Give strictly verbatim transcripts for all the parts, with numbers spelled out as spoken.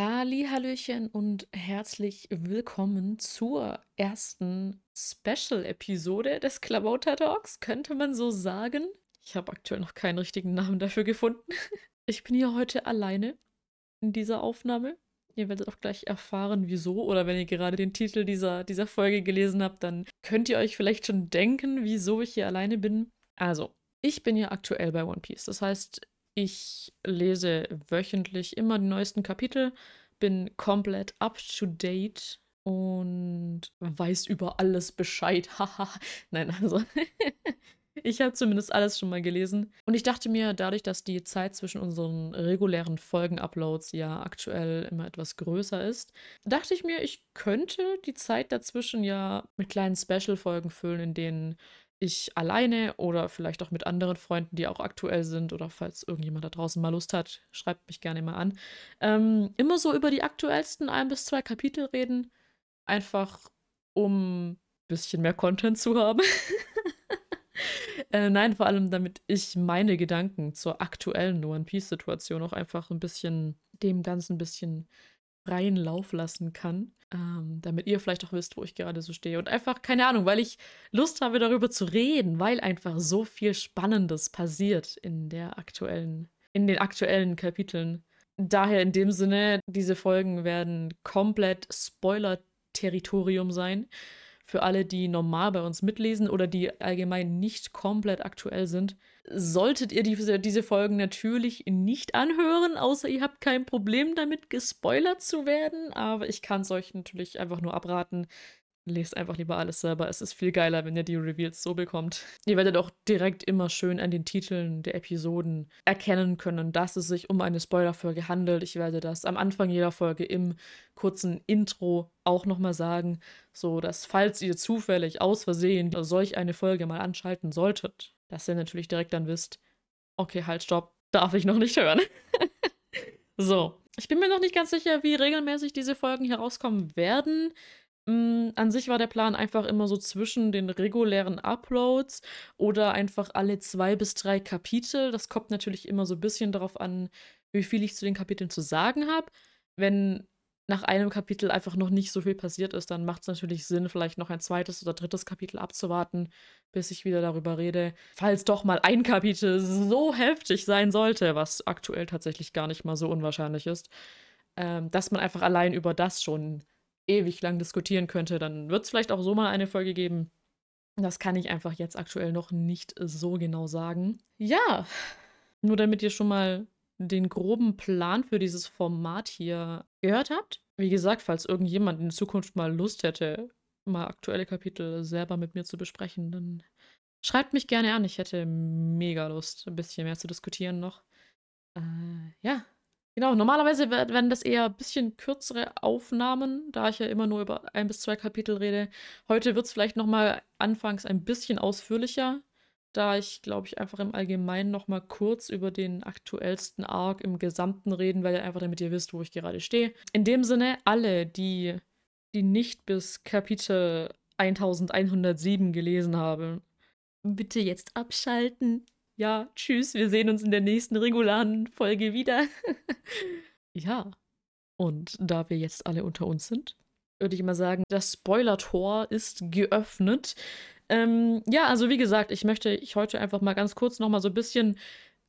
Hallihallöchen und herzlich willkommen zur ersten Special-Episode des Klabauter-Talks, könnte man so sagen. Ich habe aktuell noch keinen richtigen Namen dafür gefunden. Ich bin hier heute alleine in dieser Aufnahme. Ihr werdet auch gleich erfahren, wieso. Oder wenn ihr gerade den Titel dieser, dieser Folge gelesen habt, dann könnt ihr euch vielleicht schon denken, wieso ich hier alleine bin. Also, ich bin ja aktuell bei One Piece. Das heißt, ich lese wöchentlich immer die neuesten Kapitel, bin komplett up to date und weiß über alles Bescheid. Haha. Nein, also ich habe zumindest alles schon mal gelesen. Und ich dachte mir, dadurch, dass die Zeit zwischen unseren regulären Folgen-Uploads ja aktuell immer etwas größer ist, dachte ich mir, ich könnte die Zeit dazwischen ja mit kleinen Special-Folgen füllen, in denen ich alleine oder vielleicht auch mit anderen Freunden, die auch aktuell sind, oder falls irgendjemand da draußen mal Lust hat, schreibt mich gerne mal an, ähm, immer so über die aktuellsten ein bis zwei Kapitel reden, einfach um ein bisschen mehr Content zu haben. äh, nein, vor allem damit ich meine Gedanken zur aktuellen One-Piece-Situation auch einfach ein bisschen, dem Ganzen ein bisschen freien Lauf lassen kann, ähm, damit ihr vielleicht auch wisst, wo ich gerade so stehe. Und einfach, keine Ahnung, weil ich Lust habe, darüber zu reden, weil einfach so viel Spannendes passiert in der aktuellen, in den aktuellen Kapiteln. Daher in dem Sinne, diese Folgen werden komplett Spoiler-Territorium sein. Für alle, die normal bei uns mitlesen oder die allgemein nicht komplett aktuell sind, solltet ihr diese, diese Folgen natürlich nicht anhören, außer ihr habt kein Problem damit, gespoilert zu werden. Aber ich kann es euch natürlich einfach nur abraten. Lest einfach lieber alles selber. Es ist viel geiler, wenn ihr die Reveals so bekommt. Ihr werdet auch direkt immer schön an den Titeln der Episoden erkennen können, dass es sich um eine Spoilerfolge handelt. Ich werde das am Anfang jeder Folge im kurzen Intro auch nochmal sagen, so dass, falls ihr zufällig aus Versehen solch eine Folge mal anschalten solltet, dass ihr natürlich direkt dann wisst, okay, halt, stopp, darf ich noch nicht hören. So, ich bin mir noch nicht ganz sicher, wie regelmäßig diese Folgen hier rauskommen werden. An sich war der Plan einfach immer so zwischen den regulären Uploads oder einfach alle zwei bis drei Kapitel. Das kommt natürlich immer so ein bisschen darauf an, wie viel ich zu den Kapiteln zu sagen habe. Wenn nach einem Kapitel einfach noch nicht so viel passiert ist, dann macht es natürlich Sinn, vielleicht noch ein zweites oder drittes Kapitel abzuwarten, bis ich wieder darüber rede. Falls doch mal ein Kapitel so heftig sein sollte, was aktuell tatsächlich gar nicht mal so unwahrscheinlich ist, ähm, dass man einfach allein über das schon ewig lang diskutieren könnte, dann wird es vielleicht auch so mal eine Folge geben. Das kann ich einfach jetzt aktuell noch nicht so genau sagen. Ja, nur damit ihr schon mal den groben Plan für dieses Format hier gehört habt. Wie gesagt, falls irgendjemand in Zukunft mal Lust hätte, mal aktuelle Kapitel selber mit mir zu besprechen, dann schreibt mich gerne an. Ich hätte mega Lust, ein bisschen mehr zu diskutieren noch. Äh, ja. Genau, normalerweise werden das eher ein bisschen kürzere Aufnahmen, da ich ja immer nur über ein bis zwei Kapitel rede. Heute wird es vielleicht nochmal anfangs ein bisschen ausführlicher, da ich, glaube ich, einfach im Allgemeinen nochmal kurz über den aktuellsten Arc im Gesamten reden, weil ihr einfach, damit ihr wisst, wo ich gerade stehe. In dem Sinne, alle, die, die nicht bis Kapitel elfhundertsieben gelesen haben, bitte jetzt abschalten. Ja, tschüss, wir sehen uns in der nächsten regulären Folge wieder. Ja, und da wir jetzt alle unter uns sind, würde ich immer sagen, das Spoiler-Tor ist geöffnet. Ähm, ja, also wie gesagt, ich möchte ich heute einfach mal ganz kurz nochmal so ein bisschen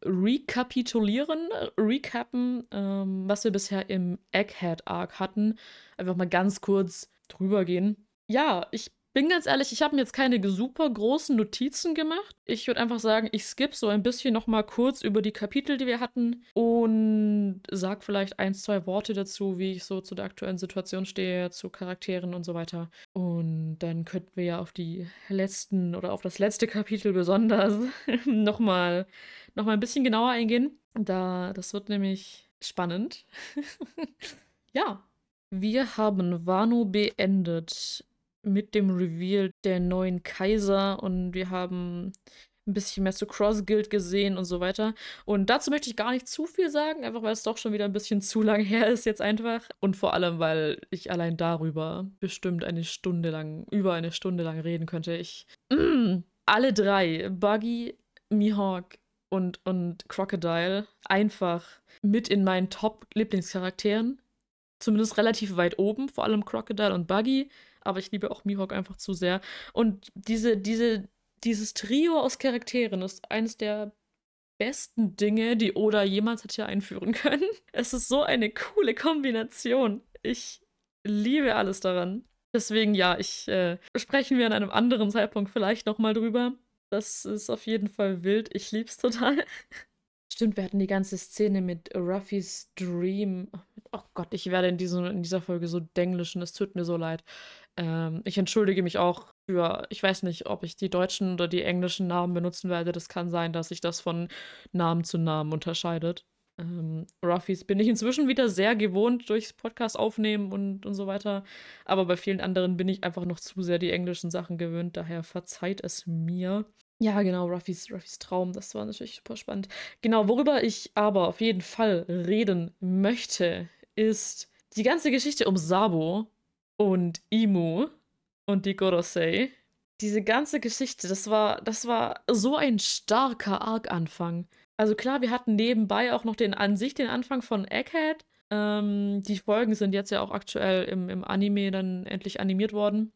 rekapitulieren, recappen, ähm, was wir bisher im Egghead-Arc hatten. Einfach mal ganz kurz drüber gehen. Ja, ich bin ganz ehrlich, ich habe mir jetzt keine super großen Notizen gemacht. Ich würde einfach sagen, ich skippe so ein bisschen nochmal kurz über die Kapitel, die wir hatten, und sag vielleicht ein, zwei Worte dazu, wie ich so zu der aktuellen Situation stehe, zu Charakteren und so weiter. Und dann könnten wir ja auf die letzten oder auf das letzte Kapitel besonders nochmal noch mal ein bisschen genauer eingehen. Da, das wird nämlich spannend. Ja, wir haben Wano beendet mit dem Reveal der neuen Kaiser, und wir haben ein bisschen mehr zu Cross-Guild gesehen und so weiter. Und dazu möchte ich gar nicht zu viel sagen, einfach weil es doch schon wieder ein bisschen zu lang her ist jetzt einfach. Und vor allem, weil ich allein darüber bestimmt eine Stunde lang, über eine Stunde lang reden könnte. Ich, mm, alle drei, Buggy, Mihawk und, und Crocodile, einfach mit in meinen Top-Lieblingscharakteren. zumindest relativ weit oben, vor allem Crocodile und Buggy, aber ich liebe auch Mihawk einfach zu sehr. Und diese, diese, dieses Trio aus Charakteren ist eines der besten Dinge, die Oda jemals hat hier einführen können. Es ist so eine coole Kombination. Ich liebe alles daran. Deswegen, ja, ich äh, sprechen wir an einem anderen Zeitpunkt vielleicht nochmal drüber. Das ist auf jeden Fall wild. Ich lieb's total. Stimmt, wir hatten die ganze Szene mit Ruffys Dream. Oh Gott, ich werde in, diesem, in dieser Folge so denglischen. Es tut mir so leid. Ähm, ich entschuldige mich auch für, ich weiß nicht, ob ich die deutschen oder die englischen Namen benutzen werde. Das kann sein, dass sich das von Namen zu Namen unterscheidet. Ähm, Ruffys bin ich inzwischen wieder sehr gewohnt durchs Podcast aufnehmen und, und so weiter. Aber bei vielen anderen bin ich einfach noch zu sehr die englischen Sachen gewöhnt. Daher verzeiht es mir. Ja, genau, Ruffys, Ruffys Traum, das war natürlich super spannend. Genau, worüber ich aber auf jeden Fall reden möchte, ist die ganze Geschichte um Sabo und Imu und die Gorosei. Diese ganze Geschichte, das war, das war so ein starker Arc-Anfang. Also klar, wir hatten nebenbei auch noch den an sich den Anfang von Egghead. Ähm, die Folgen sind jetzt ja auch aktuell im, im Anime dann endlich animiert worden.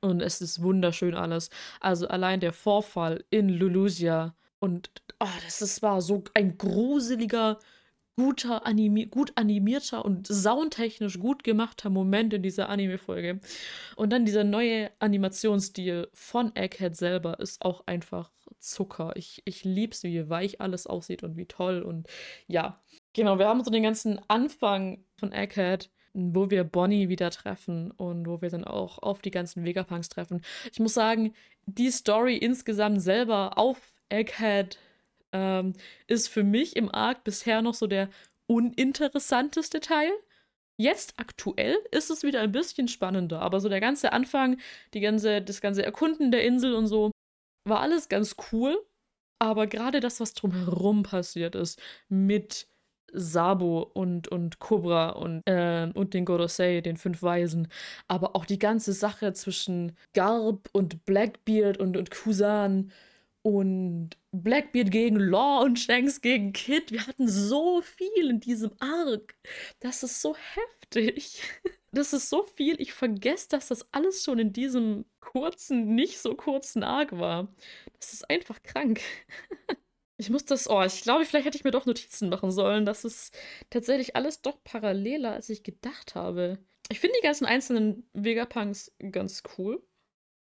Und es ist wunderschön alles. Also allein der Vorfall in Lulusia. Und oh, das ist, war so ein gruseliger, guter animi- gut animierter und soundtechnisch gut gemachter Moment in dieser Anime-Folge. Und dann dieser neue Animationsstil von Egghead selber ist auch einfach Zucker. Ich, ich lieb's, wie weich alles aussieht und wie toll. Und ja, genau, wir haben so den ganzen Anfang von Egghead, wo wir Bonnie wieder treffen und wo wir dann auch auf die ganzen Vegapunks treffen. Ich muss sagen, die Story insgesamt selber auf Egghead ähm, ist für mich im Arc bisher noch so der uninteressanteste Teil. Jetzt aktuell ist es wieder ein bisschen spannender, aber so der ganze Anfang, die ganze, das ganze Erkunden der Insel und so, war alles ganz cool. Aber gerade das, was drumherum passiert ist, mit Sabo und, und Cobra und, äh, und den Gorosei, den fünf Weisen. Aber auch die ganze Sache zwischen Garp und Blackbeard und, und Kuzan und Blackbeard gegen Law und Shanks gegen Kid. Wir hatten so viel in diesem Arc. Das ist so heftig. Das ist so viel. Ich vergesse, dass das alles schon in diesem kurzen, nicht so kurzen Arc war. Das ist einfach krank. Ich muss das, oh, ich glaube, vielleicht hätte ich mir doch Notizen machen sollen. Das ist tatsächlich alles doch paralleler, als ich gedacht habe. Ich finde die ganzen einzelnen Vegapunks ganz cool.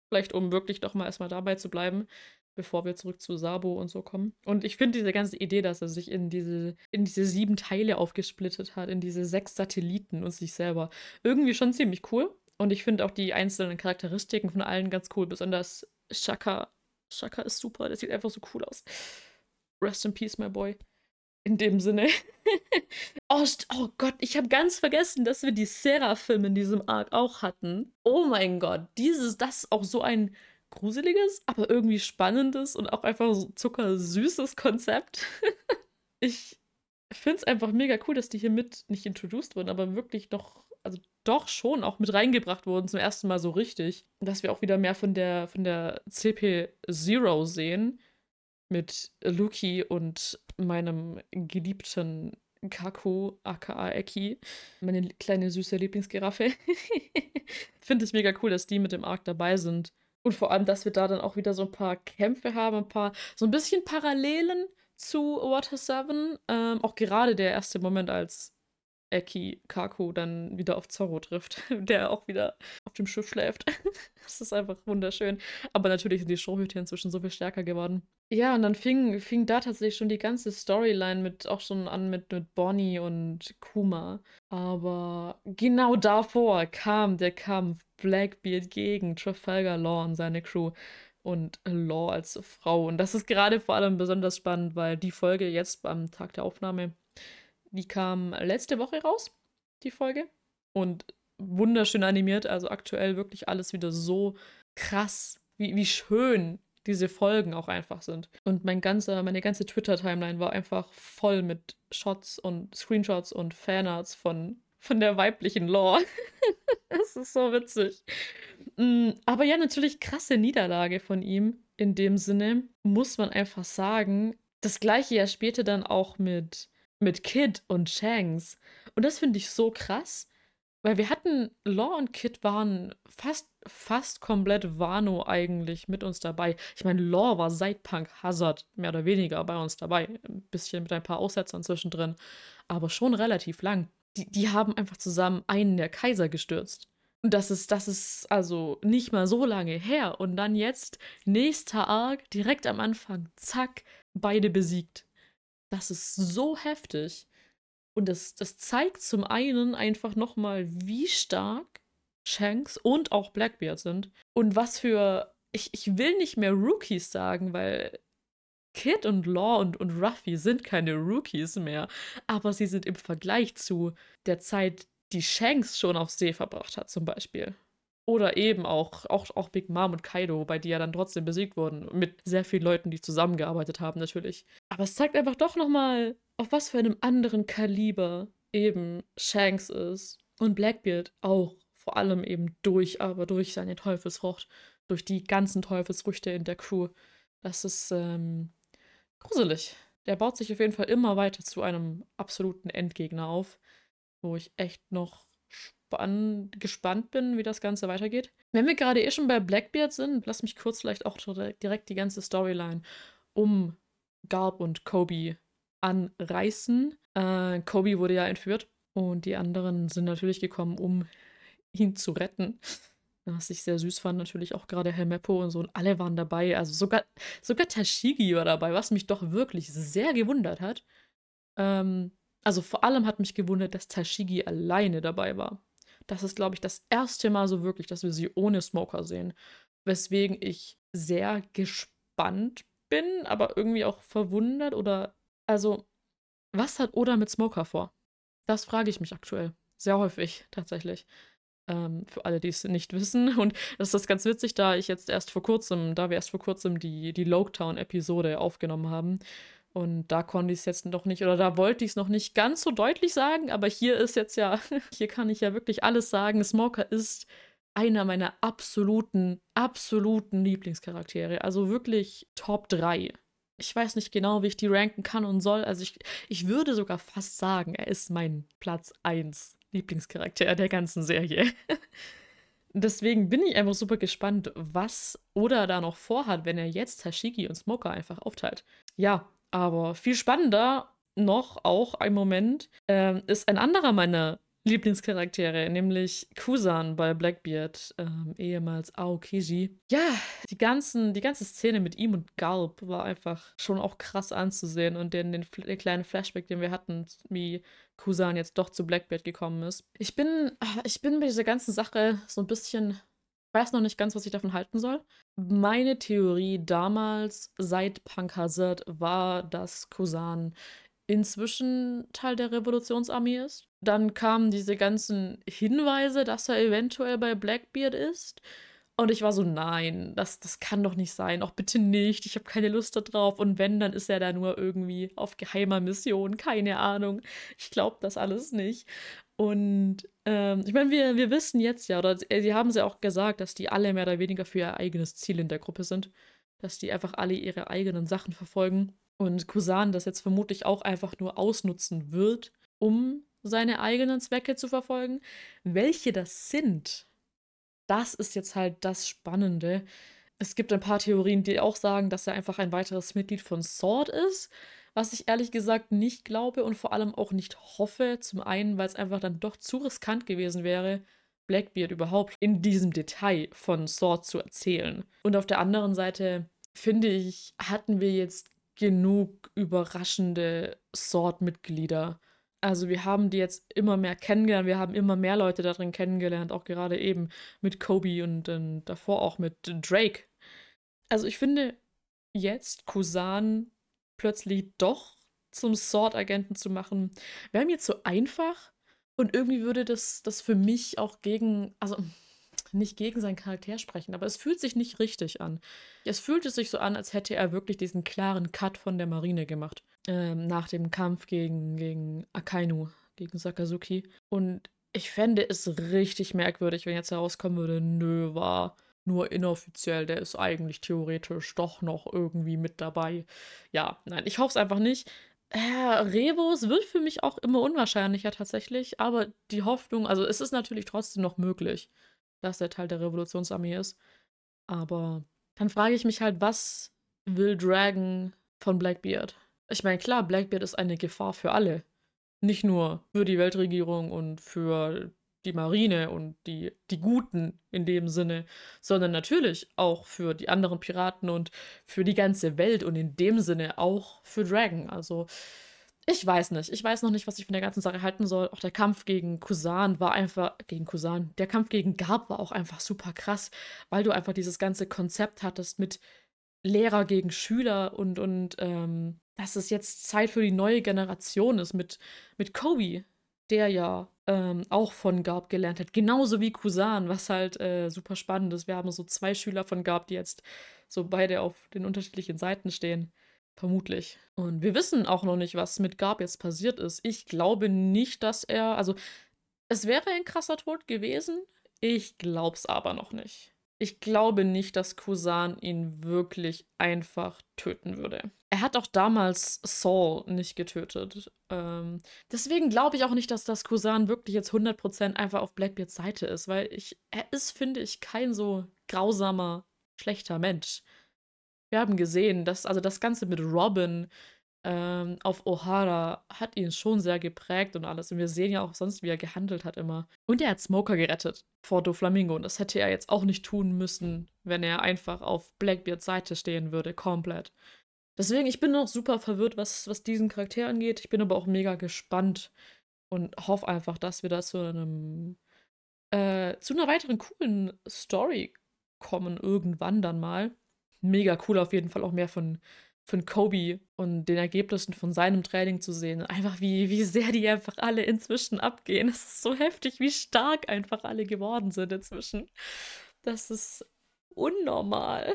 Vielleicht, um wirklich doch mal erstmal dabei zu bleiben, bevor wir zurück zu Sabo und so kommen. Und ich finde diese ganze Idee, dass er sich in diese, in diese sieben Teile aufgesplittet hat, in diese sechs Satelliten und sich selber, irgendwie schon ziemlich cool. Und ich finde auch die einzelnen Charakteristiken von allen ganz cool. Besonders Shaka. Shaka ist super, das sieht einfach so cool aus. Rest in peace, my boy. In dem Sinne. oh, oh Gott, ich habe ganz vergessen, dass wir die Seraphim in diesem Arc auch hatten. Oh mein Gott, dieses, das ist auch so ein gruseliges, aber irgendwie spannendes und auch einfach so zuckersüßes Konzept. Ich finde es einfach mega cool, dass die hier mit nicht introduced wurden, aber wirklich noch, also doch schon auch mit reingebracht wurden zum ersten Mal so richtig. Dass wir auch wieder mehr von der, von der C P Zero sehen. Mit Luki und meinem geliebten Kaku, aka Eki, meine kleine süße Lieblingsgiraffe. Finde es mega cool, dass die mit dem Arc dabei sind. Und vor allem, dass wir da dann auch wieder so ein paar Kämpfe haben, ein paar, so ein bisschen Parallelen zu Water Seven. Ähm, auch gerade der erste Moment, als Eki Kaku dann wieder auf Zorro trifft, der auch wieder auf dem Schiff schläft. Das ist einfach wunderschön. Aber natürlich sind die Strohhüte inzwischen so viel stärker geworden. Ja, und dann fing, fing da tatsächlich schon die ganze Storyline mit auch schon an mit, mit Bonnie und Kuma. Aber genau davor kam der Kampf Blackbeard gegen Trafalgar Law und seine Crew und Law als Frau. Und das ist gerade vor allem besonders spannend, weil die Folge jetzt am Tag der Aufnahme, die kam letzte Woche raus, die Folge. Und wunderschön animiert, also aktuell wirklich alles wieder so krass, wie, wie schön diese Folgen auch einfach sind. Und mein ganzer, meine ganze Twitter-Timeline war einfach voll mit Shots und Screenshots und Fanarts von, von der weiblichen Law. Das ist so witzig. Aber ja, natürlich krasse Niederlage von ihm. In dem Sinne muss man einfach sagen, das Gleiche ja später dann auch mit mit Kid und Shanks. Und das finde ich so krass, weil wir hatten, Law und Kid waren fast, fast komplett Wano eigentlich mit uns dabei. Ich meine, Law war seit Punk Hazard mehr oder weniger bei uns dabei. Ein bisschen mit ein paar Aussetzern zwischendrin, aber schon relativ lang. Die, die haben einfach zusammen einen der Kaiser gestürzt. Und das ist, das ist also nicht mal so lange her. Und dann jetzt, nächster Arc, direkt am Anfang, zack, beide besiegt. Das ist so heftig. Und das, das zeigt zum einen einfach nochmal, wie stark Shanks und auch Blackbeard sind. Und was für, ich, ich will nicht mehr Rookies sagen, weil Kid und Law und, und Ruffy sind keine Rookies mehr. Aber sie sind im Vergleich zu der Zeit, die Shanks schon auf See verbracht hat zum Beispiel. Oder eben auch, auch, auch Big Mom und Kaido, wobei die ja dann trotzdem besiegt wurden. Mit sehr vielen Leuten, die zusammengearbeitet haben natürlich. Aber es zeigt einfach doch nochmal, auf was für einem anderen Kaliber eben Shanks ist. Und Blackbeard auch. Vor allem eben durch, aber durch seine Teufelsfrucht. Durch die ganzen Teufelsfrüchte in der Crew. Das ist ähm, gruselig. Der baut sich auf jeden Fall immer weiter zu einem absoluten Endgegner auf. Wo ich echt noch spann- gespannt bin, wie das Ganze weitergeht. Wenn wir gerade eh schon bei Blackbeard sind, lass mich kurz vielleicht auch direkt die ganze Storyline um Garp und Koby anreißen. Äh, Koby wurde ja entführt und die anderen sind natürlich gekommen, um ihn zu retten. Was ich sehr süß fand, natürlich auch gerade Helmeppo und so, und alle waren dabei. Also sogar, sogar Tashigi war dabei, was mich doch wirklich sehr gewundert hat. Ähm, also vor allem hat mich gewundert, dass Tashigi alleine dabei war. Das ist, glaube ich, das erste Mal so wirklich, dass wir sie ohne Smoker sehen. Weswegen ich sehr gespannt bin, aber irgendwie auch verwundert oder also, was hat Oda mit Smoker vor? Das frage ich mich aktuell. Sehr häufig, tatsächlich. Ähm, für alle, die es nicht wissen. Und das ist ganz witzig, da ich jetzt erst vor kurzem, da wir erst vor kurzem die, die Loketown-Episode aufgenommen haben. Und da konnte ich es jetzt noch nicht, oder da wollte ich es noch nicht ganz so deutlich sagen, aber hier ist jetzt ja, hier kann ich ja wirklich alles sagen. Smoker ist einer meiner absoluten, absoluten Lieblingscharaktere. Also wirklich Top drei. Ich weiß nicht genau, wie ich die ranken kann und soll. Also ich, ich würde sogar fast sagen, er ist mein Platz eins Lieblingscharakter der ganzen Serie. Deswegen bin ich einfach super gespannt, was Oda da noch vorhat, wenn er jetzt Tashigi und Smoker einfach aufteilt. Ja, aber viel spannender noch, auch ein Moment, ähm, ist ein anderer meiner Lieblingscharaktere, nämlich Kuzan bei Blackbeard, ähm, ehemals Aokiji. Ja, die, ganzen, die ganze Szene mit ihm und Garp war einfach schon auch krass anzusehen, und den, den, den kleinen Flashback, den wir hatten, wie Kuzan jetzt doch zu Blackbeard gekommen ist. Ich bin, ich bin bei dieser ganzen Sache so ein bisschen, weiß noch nicht ganz, was ich davon halten soll. Meine Theorie damals, seit Punk Hazard, war, dass Kuzan inzwischen Teil der Revolutionsarmee ist. Dann kamen diese ganzen Hinweise, dass er eventuell bei Blackbeard ist. Und ich war so, nein, das, das kann doch nicht sein. Auch bitte nicht, ich habe keine Lust darauf. Und wenn, dann ist er da nur irgendwie auf geheimer Mission. Keine Ahnung, ich glaube das alles nicht. Und ähm, ich meine, wir, wir wissen jetzt ja, oder sie haben es ja auch gesagt, dass die alle mehr oder weniger für ihr eigenes Ziel in der Gruppe sind. Dass die einfach alle ihre eigenen Sachen verfolgen. Und Kuzan das jetzt vermutlich auch einfach nur ausnutzen wird, um seine eigenen Zwecke zu verfolgen. Welche das sind, das ist jetzt halt das Spannende. Es gibt ein paar Theorien, die auch sagen, dass er einfach ein weiteres Mitglied von Sword ist, was ich ehrlich gesagt nicht glaube und vor allem auch nicht hoffe. Zum einen, weil es einfach dann doch zu riskant gewesen wäre, Blackbeard überhaupt in diesem Detail von Sword zu erzählen. Und auf der anderen Seite, finde ich, hatten wir jetzt genug überraschende Sword-Mitglieder. Also wir haben die jetzt immer mehr kennengelernt, wir haben immer mehr Leute darin kennengelernt, auch gerade eben mit Koby und äh, davor auch mit Drake. Also ich finde jetzt Kuzan plötzlich doch zum Sword-Agenten zu machen, wäre mir zu einfach, und irgendwie würde das, das für mich auch gegen, also nicht gegen seinen Charakter sprechen, aber es fühlt sich nicht richtig an. Es fühlt es sich so an, als hätte er wirklich diesen klaren Cut von der Marine gemacht. Ähm, nach dem Kampf gegen, gegen Akainu, gegen Sakazuki. Und ich fände es richtig merkwürdig, wenn jetzt herauskommen würde, nö, war nur inoffiziell, der ist eigentlich theoretisch doch noch irgendwie mit dabei. Ja, nein, ich hoffe es einfach nicht. Äh, Rebus wird für mich auch immer unwahrscheinlicher tatsächlich, aber die Hoffnung, also es ist natürlich trotzdem noch möglich, dass er Teil der Revolutionsarmee ist. Aber dann frage ich mich halt, was will Dragon von Blackbeard? Ich meine, klar, Blackbeard ist eine Gefahr für alle. Nicht nur für die Weltregierung und für die Marine und die, die Guten in dem Sinne, sondern natürlich auch für die anderen Piraten und für die ganze Welt und in dem Sinne auch für Dragon. Also, ich weiß nicht. Ich weiß noch nicht, was ich von der ganzen Sache halten soll. Auch der Kampf gegen Kuzan war einfach, gegen Kuzan, der Kampf gegen Garp war auch einfach super krass, weil du einfach dieses ganze Konzept hattest mit Lehrer gegen Schüler und, und ähm, dass es jetzt Zeit für die neue Generation ist mit, mit Koby, der ja ähm, auch von Garp gelernt hat. Genauso wie Kuzan, was halt äh, super spannend ist. Wir haben so zwei Schüler von Garp, die jetzt so beide auf den unterschiedlichen Seiten stehen. Vermutlich. Und wir wissen auch noch nicht, was mit Garp jetzt passiert ist. Ich glaube nicht, dass er... Also, es wäre ein krasser Tod gewesen. Ich glaub's aber noch nicht. Ich glaube nicht, dass Kuzan ihn wirklich einfach töten würde. Er hat auch damals Saul nicht getötet. Ähm, deswegen glaube ich auch nicht, dass das Kuzan wirklich jetzt hundert Prozent einfach auf Blackbeards Seite ist. Weil ich, er ist, finde ich, kein so grausamer, schlechter Mensch. Wir haben gesehen, dass also das Ganze mit Robin ähm, auf O'Hara hat ihn schon sehr geprägt und alles. Und wir sehen ja auch sonst, wie er gehandelt hat immer. Und er hat Smoker gerettet vor Doflamingo. Und das hätte er jetzt auch nicht tun müssen, wenn er einfach auf Blackbeards Seite stehen würde, komplett. Deswegen, ich bin noch super verwirrt, was, was diesen Charakter angeht. Ich bin aber auch mega gespannt und hoffe einfach, dass wir da zu einem äh, zu einer weiteren coolen Story kommen irgendwann dann mal. Mega cool auf jeden Fall auch mehr von, von Koby und den Ergebnissen von seinem Training zu sehen. Einfach wie, wie sehr die einfach alle inzwischen abgehen. Das ist so heftig, wie stark einfach alle geworden sind inzwischen. Das ist unnormal.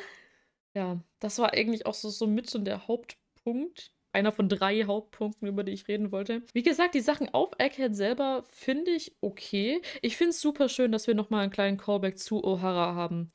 Ja, das war eigentlich auch so, so mit und der Hauptpunkt. Einer von drei Hauptpunkten, über die ich reden wollte. Wie gesagt, die Sachen auf Egghead selber finde ich okay. Ich finde es super schön, dass wir nochmal einen kleinen Callback zu O'Hara haben.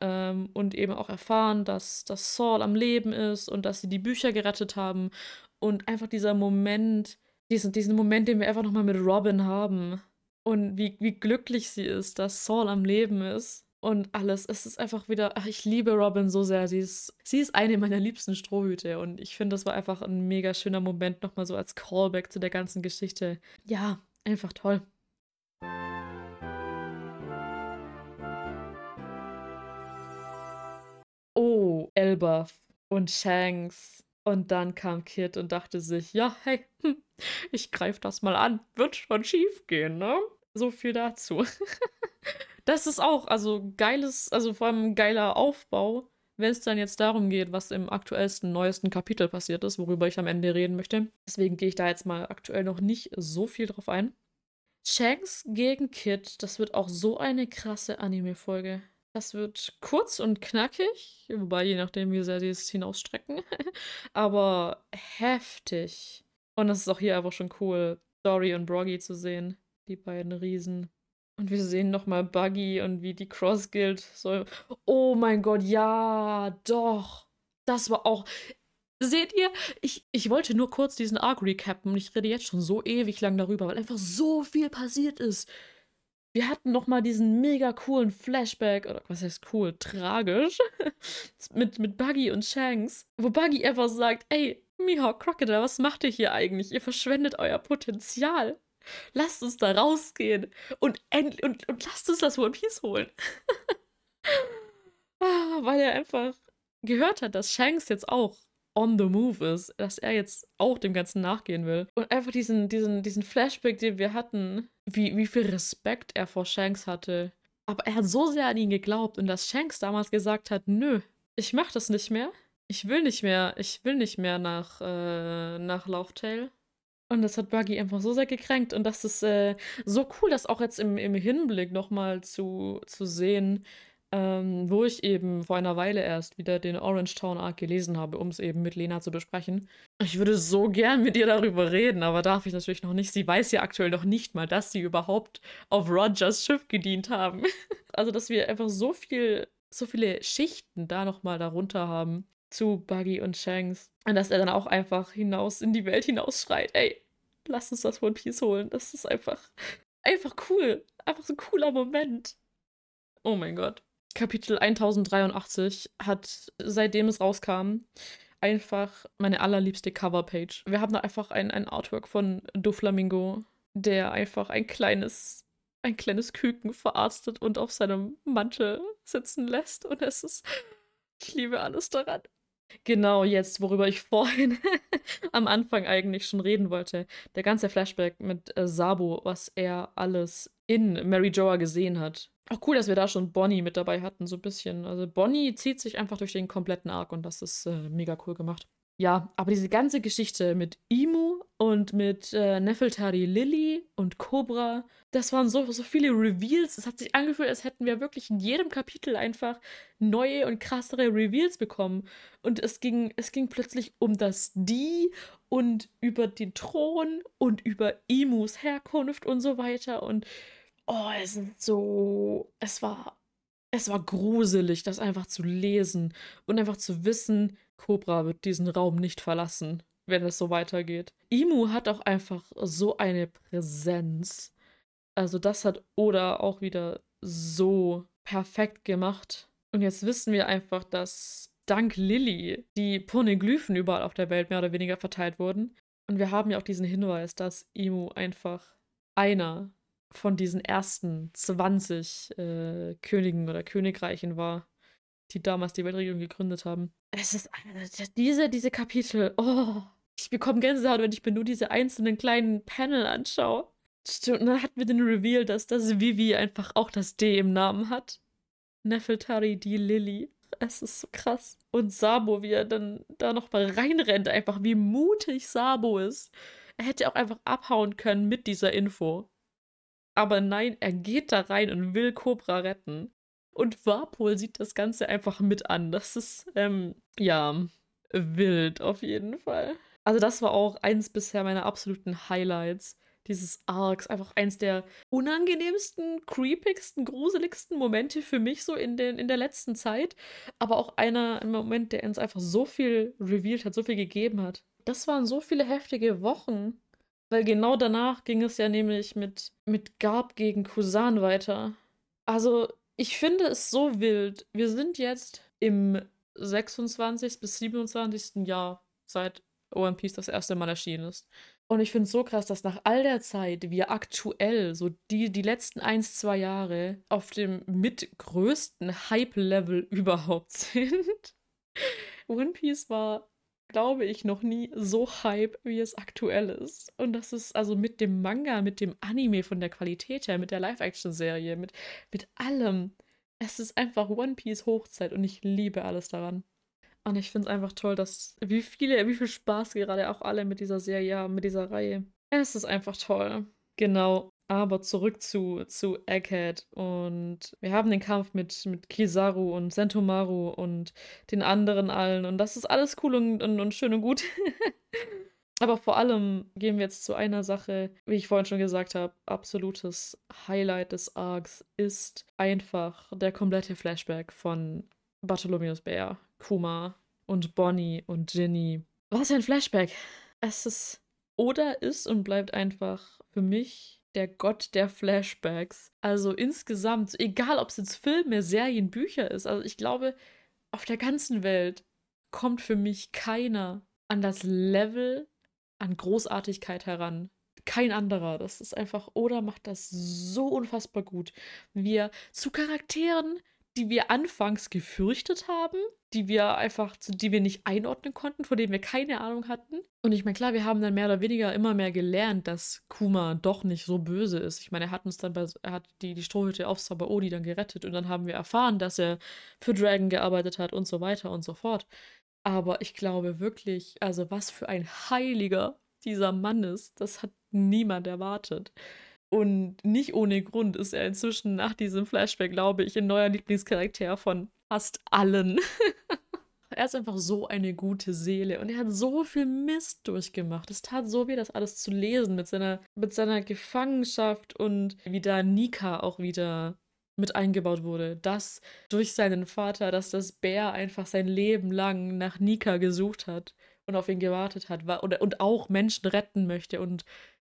Ähm, und eben auch erfahren, dass, dass Saul am Leben ist und dass sie die Bücher gerettet haben. Und einfach dieser Moment, diesen, diesen Moment, den wir einfach nochmal mit Robin haben. Und wie, wie glücklich sie ist, dass Saul am Leben ist. Und alles, es ist einfach wieder, ach, ich liebe Robin so sehr, sie ist, sie ist eine meiner liebsten Strohhüte und ich finde, das war einfach ein mega schöner Moment, nochmal so als Callback zu der ganzen Geschichte. Ja, einfach toll. Oh, Elba und Shanks und dann kam Kid und dachte sich, ja, hey, ich greife das mal an, wird schon schief gehen, ne? So viel dazu. Das ist auch, also geiles, also vor allem ein geiler Aufbau, wenn es dann jetzt darum geht, was im aktuellsten, neuesten Kapitel passiert ist, worüber ich am Ende reden möchte. Deswegen gehe ich da jetzt mal aktuell noch nicht so viel drauf ein. Shanks gegen Kid, das wird auch so eine krasse Anime-Folge. Das wird kurz und knackig, wobei je nachdem, wie sehr sie es hinausstrecken, aber heftig. Und das ist auch hier einfach schon cool, Dory und Broggy zu sehen, die beiden Riesen. Und wir sehen nochmal Buggy und wie die Cross-Guild so. Oh mein Gott, ja, doch. Das war auch... Seht ihr? Ich, ich wollte nur kurz diesen Arc recappen und ich rede jetzt schon so ewig lang darüber, weil einfach so viel passiert ist. Wir hatten nochmal diesen mega coolen Flashback, oder was heißt cool, tragisch, mit, mit Buggy und Shanks, wo Buggy einfach sagt, ey, Mihawk, Crocodile, was macht ihr hier eigentlich? Ihr verschwendet euer Potenzial. Lasst uns da rausgehen und, end- und, und lasst uns das One Piece holen. ah, weil er einfach gehört hat, dass Shanks jetzt auch on the move ist, dass er jetzt auch dem Ganzen nachgehen will. Und einfach diesen, diesen, diesen Flashback, den wir hatten, wie, wie viel Respekt er vor Shanks hatte. Aber er hat so sehr an ihn geglaubt und dass Shanks damals gesagt hat, nö, ich mach das nicht mehr. Ich will nicht mehr, ich will nicht mehr nach, äh, nach Lauftail. Und das hat Buggy einfach so sehr gekränkt. Und das ist äh, so cool, das auch jetzt im, im Hinblick nochmal zu, zu sehen, ähm, wo ich eben vor einer Weile erst wieder den Orange Town Arc gelesen habe, um es eben mit Lena zu besprechen. Ich würde so gern mit ihr darüber reden, aber darf ich natürlich noch nicht. Sie weiß ja aktuell noch nicht mal, dass sie überhaupt auf Rogers Schiff gedient haben. Also, dass wir einfach so viel, so viele Schichten da nochmal darunter haben. zu Buggy und Shanks. Und dass er dann auch einfach hinaus in die Welt hinausschreit. Ey, lass uns das One Piece holen. Das ist einfach, einfach cool. Einfach so ein cooler Moment. Oh mein Gott. Kapitel tausenddreiundachtzig hat, seitdem es rauskam, einfach meine allerliebste Coverpage. Wir haben da einfach ein, ein Artwork von Doflamingo, der einfach ein kleines, ein kleines Küken verarztet und auf seinem Mantel sitzen lässt. Und es ist, ich liebe alles daran. Genau jetzt, worüber ich vorhin am Anfang eigentlich schon reden wollte. Der ganze Flashback mit äh, Sabo, was er alles in Mary Joa gesehen hat. Auch cool, dass wir da schon Bonnie mit dabei hatten, so ein bisschen. Also Bonnie zieht sich einfach durch den kompletten Arc und das ist äh, mega cool gemacht. Ja, aber diese ganze Geschichte mit Imu und mit äh, Nefeltari Lily und Cobra, das waren so, so viele Reveals. Es hat sich angefühlt, als hätten wir wirklich in jedem Kapitel einfach neue und krassere Reveals bekommen. Und es ging, es ging plötzlich um das Die und über den Thron und über Imus Herkunft und so weiter. Und oh, es sind so, es war, es war gruselig, das einfach zu lesen und einfach zu wissen, Cobra wird diesen Raum nicht verlassen, wenn es so weitergeht. Imu hat auch einfach so eine Präsenz. Also das hat Oda auch wieder so perfekt gemacht. Und jetzt wissen wir einfach, dass dank Lily die Poneglyphen überall auf der Welt mehr oder weniger verteilt wurden. Und wir haben ja auch diesen Hinweis, dass Imu einfach einer von diesen ersten zwanzig äh, Königen oder Königreichen war, die damals die Weltregierung gegründet haben. Es ist, also diese, diese Kapitel, oh, ich bekomme Gänsehaut, wenn ich mir nur diese einzelnen kleinen Panel anschaue. Und dann hatten wir den Reveal, dass das Vivi einfach auch das D im Namen hat. Nefeltari, die Lily. Es ist so krass. Und Sabo, wie er dann da nochmal reinrennt, einfach wie mutig Sabo ist. Er hätte auch einfach abhauen können mit dieser Info. Aber nein, er geht da rein und will Cobra retten. Und Warpol sieht das Ganze einfach mit an. Das ist, ähm, ja, wild auf jeden Fall. Also das war auch eins bisher meiner absoluten Highlights dieses Arcs. Einfach eins der unangenehmsten, creepigsten, gruseligsten Momente für mich so in, den, in der letzten Zeit. Aber auch einer im Moment, der uns einfach so viel revealed hat, so viel gegeben hat. Das waren so viele heftige Wochen. Weil genau danach ging es ja nämlich mit, mit Garp gegen Kuzan weiter. Also ich finde es so wild. Wir sind jetzt im sechsundzwanzigsten bis siebenundzwanzigsten Jahr, seit One Piece das erste Mal erschienen ist. Und ich finde es so krass, dass nach all der Zeit wir aktuell so die, die letzten ein, zwei Jahre auf dem mitgrößten Hype-Level überhaupt sind. One Piece war, glaube ich, noch nie so Hype, wie es aktuell ist. Und das ist also mit dem Manga, mit dem Anime von der Qualität her, mit der Live-Action-Serie, mit, mit allem. Es ist einfach One Piece Hochzeit und ich liebe alles daran. Und ich finde es einfach toll, dass wie viele, wie viel Spaß gerade auch alle mit dieser Serie haben, mit dieser Reihe. Es ist einfach toll. Genau. Aber zurück zu, zu Egghead und wir haben den Kampf mit, mit Kizaru und Sentomaru und den anderen allen und das ist alles cool und, und, und schön und gut. Aber vor allem gehen wir jetzt zu einer Sache, wie ich vorhin schon gesagt habe, absolutes Highlight des Arcs ist einfach der komplette Flashback von Bartholomäus Bär, Kuma und Bonnie und Ginny. Was für ein Flashback! Es ist oder ist und bleibt einfach für mich der Gott der Flashbacks. Also insgesamt, egal ob es jetzt Filme, Serien, Bücher ist, also ich glaube, auf der ganzen Welt kommt für mich keiner an das Level an Großartigkeit heran. Kein anderer. Das ist einfach, Oda macht das so unfassbar gut. Wir zu Charakteren, die wir anfangs gefürchtet haben, die wir einfach, die wir nicht einordnen konnten, von denen wir keine Ahnung hatten. Und ich meine, klar, wir haben dann mehr oder weniger immer mehr gelernt, dass Kuma doch nicht so böse ist. Ich meine, er hat uns dann, bei, er hat die, die Strohhütte auf Sabaody dann gerettet und dann haben wir erfahren, dass er für Dragon gearbeitet hat und so weiter und so fort. Aber ich glaube wirklich, also was für ein Heiliger dieser Mann ist, das hat niemand erwartet. Und nicht ohne Grund ist er inzwischen nach diesem Flashback, glaube ich, ein neuer Lieblingscharakter von fast allen. Er ist einfach so eine gute Seele und er hat so viel Mist durchgemacht. Es tat so weh, das alles zu lesen mit seiner, mit seiner Gefangenschaft und wie da Nika auch wieder mit eingebaut wurde, dass durch seinen Vater, dass das Bär einfach sein Leben lang nach Nika gesucht hat und auf ihn gewartet hat und, und auch Menschen retten möchte und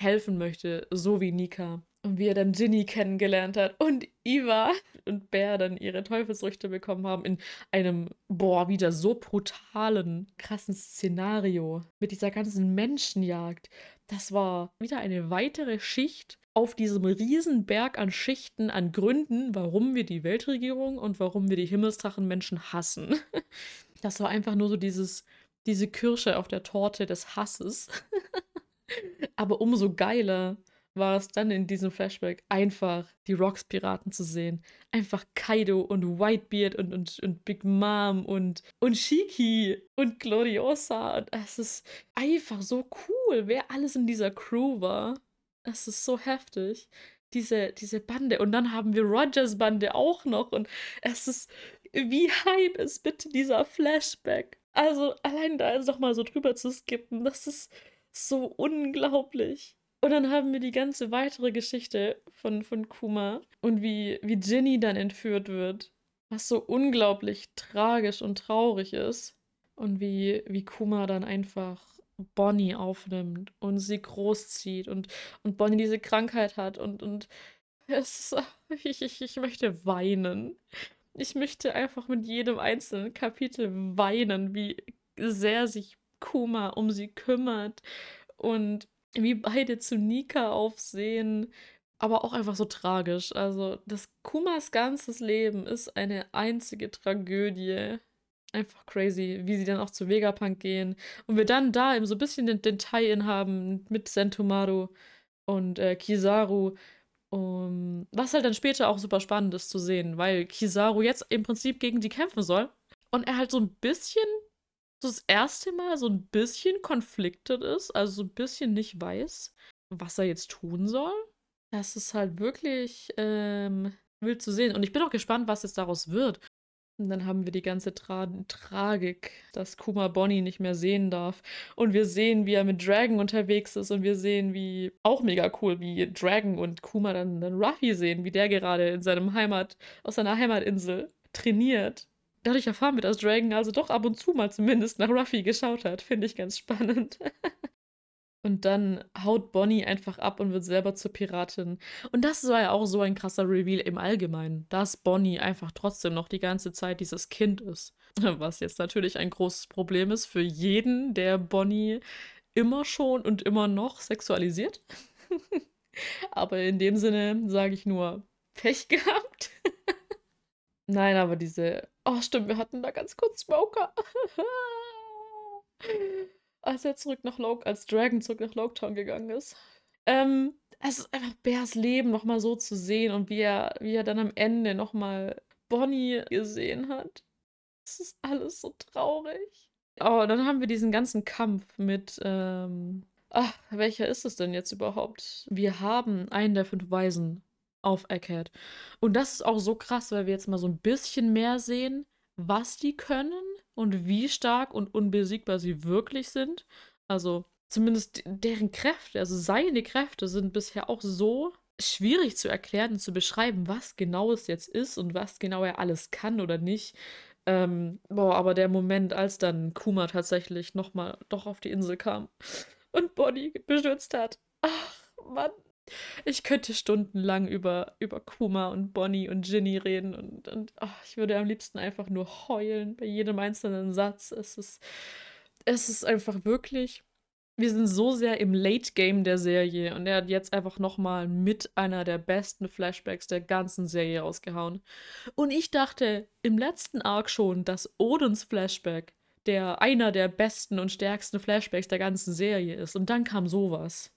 helfen möchte, so wie Nika. Und wie er dann Ginny kennengelernt hat und Iva und Bär dann ihre Teufelsfrüchte bekommen haben in einem, boah, wieder so brutalen, krassen Szenario mit dieser ganzen Menschenjagd. Das war wieder eine weitere Schicht auf diesem Riesenberg an Schichten, an Gründen, warum wir die Weltregierung und warum wir die Himmelsdrachenmenschen hassen. Das war einfach nur so dieses, diese Kirsche auf der Torte des Hasses. Aber umso geiler war es dann in diesem Flashback, einfach die Rocks-Piraten zu sehen. Einfach Kaido und Whitebeard und, und, und Big Mom und, und Shiki und Gloriosa. Und es ist einfach so cool, wer alles in dieser Crew war. Es ist so heftig. Diese, diese Bande. Und dann haben wir Rogers Bande auch noch. Und es ist, wie hype ist bitte dieser Flashback. Also allein da noch mal so drüber zu skippen, das ist so unglaublich. Und dann haben wir die ganze weitere Geschichte von, von Kuma und wie, wie Ginny dann entführt wird, was so unglaublich tragisch und traurig ist. Und wie, wie Kuma dann einfach Bonnie aufnimmt und sie großzieht und, und Bonnie diese Krankheit hat. Und, und es ist, ich, ich, ich möchte weinen. Ich möchte einfach mit jedem einzelnen Kapitel weinen, wie sehr sich Kuma um sie kümmert und wie beide zu Nika aufsehen, aber auch einfach so tragisch. Also das Kumas ganzes Leben ist eine einzige Tragödie. Einfach crazy, wie sie dann auch zu Vegapunk gehen. Und wir dann da eben so ein bisschen den, den Tie-In haben mit Sentomaru und äh, Kizaru. Um, was halt dann später auch super spannend ist zu sehen, weil Kizaru jetzt im Prinzip gegen die kämpfen soll. Und er halt so ein bisschen... so das erste Mal so ein bisschen conflicted ist, also so ein bisschen nicht weiß, was er jetzt tun soll. Das ist halt wirklich ähm, wild zu sehen. Und ich bin auch gespannt, was jetzt daraus wird. Und dann haben wir die ganze Tra- Tragik, dass Kuma Bonnie nicht mehr sehen darf. Und wir sehen, wie er mit Dragon unterwegs ist. Und wir sehen, wie, auch mega cool, wie Dragon und Kuma dann, dann Ruffy sehen, wie der gerade in seinem Heimat, aus seiner Heimatinsel trainiert. Dadurch erfahren wir, dass Dragon also doch ab und zu mal zumindest nach Ruffy geschaut hat. Finde ich ganz spannend. Und dann haut Bonnie einfach ab und wird selber zur Piratin. Und das war ja auch so ein krasser Reveal im Allgemeinen, dass Bonnie einfach trotzdem noch die ganze Zeit dieses Kind ist. Was jetzt natürlich ein großes Problem ist für jeden, der Bonnie immer schon und immer noch sexualisiert. Aber in dem Sinne sage ich nur, Pech gehabt. Nein, aber diese... Oh, stimmt, wir hatten da ganz kurz Smoker. als er zurück nach Log- als Dragon zurück nach Logtown gegangen ist. Ähm, es ist einfach Bärs Leben nochmal so zu sehen und wie er, wie er dann am Ende nochmal Bonnie gesehen hat. Es ist alles so traurig. Oh, dann haben wir diesen ganzen Kampf mit, ähm, ach, welcher ist es denn jetzt überhaupt? Wir haben einen der fünf Weisen auf Egghead. Und das ist auch so krass, weil wir jetzt mal so ein bisschen mehr sehen, was die können und wie stark und unbesiegbar sie wirklich sind. Also zumindest deren Kräfte, also seine Kräfte sind bisher auch so schwierig zu erklären und zu beschreiben, was genau es jetzt ist und was genau er alles kann oder nicht. Ähm, boah, aber der Moment, als dann Kuma tatsächlich nochmal doch auf die Insel kam und Bonnie beschützt hat. Ach, Mann. Ich könnte stundenlang über, über Kuma und Bonnie und Ginny reden und, und oh, ich würde am liebsten einfach nur heulen bei jedem einzelnen Satz. Es ist, es ist einfach wirklich, wir sind so sehr im Late Game der Serie und er hat jetzt einfach nochmal mit einer der besten Flashbacks der ganzen Serie rausgehauen. Und ich dachte im letzten Arc schon, dass Odins Flashback der einer der besten und stärksten Flashbacks der ganzen Serie ist und dann kam sowas.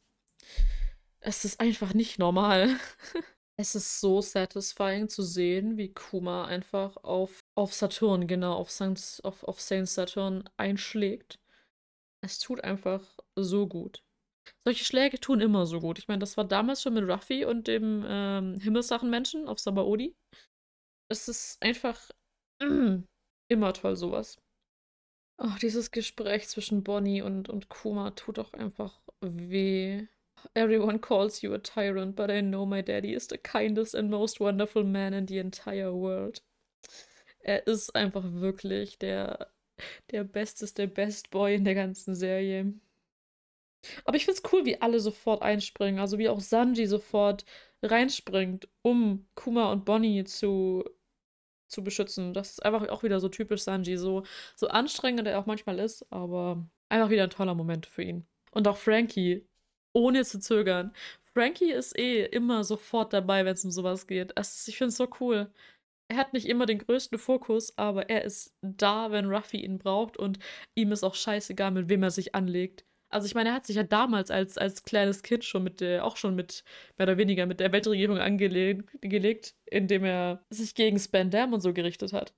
Es ist einfach nicht normal. Es ist so satisfying zu sehen, wie Kuma einfach auf, auf Saturn, genau, auf Saint, auf, auf Saint Saturn einschlägt. Es tut einfach so gut. Solche Schläge tun immer so gut. Ich meine, das war damals schon mit Ruffy und dem ähm, Himmelsdrachenmenschen auf Sabaody. Es ist einfach mm, immer toll, sowas. Oh, dieses Gespräch zwischen Bonnie und, und Kuma tut auch einfach weh. Everyone calls you a tyrant, but I know my daddy is the kindest and most wonderful man in the entire world. Er ist einfach wirklich der, der besteste Best Boy in der ganzen Serie. Aber ich find's cool, wie alle sofort einspringen. Also wie auch Sanji sofort reinspringt, um Kuma und Bonnie zu, zu beschützen. Das ist einfach auch wieder so typisch Sanji. So, so anstrengend er auch manchmal ist, aber einfach wieder ein toller Moment für ihn. Und auch Frankie, ohne zu zögern. Frankie ist eh immer sofort dabei, wenn es um sowas geht. Also ich find's so cool. Er hat nicht immer den größten Fokus, aber er ist da, wenn Ruffy ihn braucht, und ihm ist auch scheißegal, mit wem er sich anlegt. Also ich meine, er hat sich ja damals als, als kleines Kind schon mit der, auch schon mit, mehr oder weniger, mit der Weltregierung angelegt, indem er sich gegen Spandam und so gerichtet hat.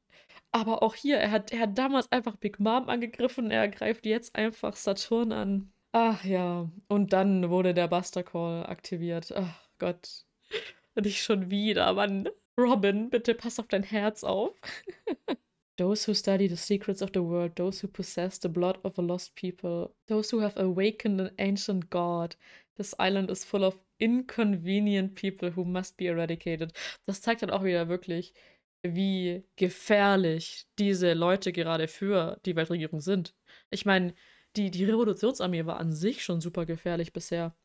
Aber auch hier, er hat, er hat damals einfach Big Mom angegriffen, er greift jetzt einfach Saturn an. Ach ja, und dann wurde der Buster Call aktiviert. Ach Gott, nicht schon wieder, Mann. Robin, bitte pass auf dein Herz auf. Those who study the secrets of the world, those who possess the blood of a lost people, those who have awakened an ancient god. This island is full of inconvenient people who must be eradicated. Das zeigt dann auch wieder wirklich, wie gefährlich diese Leute gerade für die Weltregierung sind. Ich meine, die, die Revolutionsarmee war an sich schon super gefährlich bisher.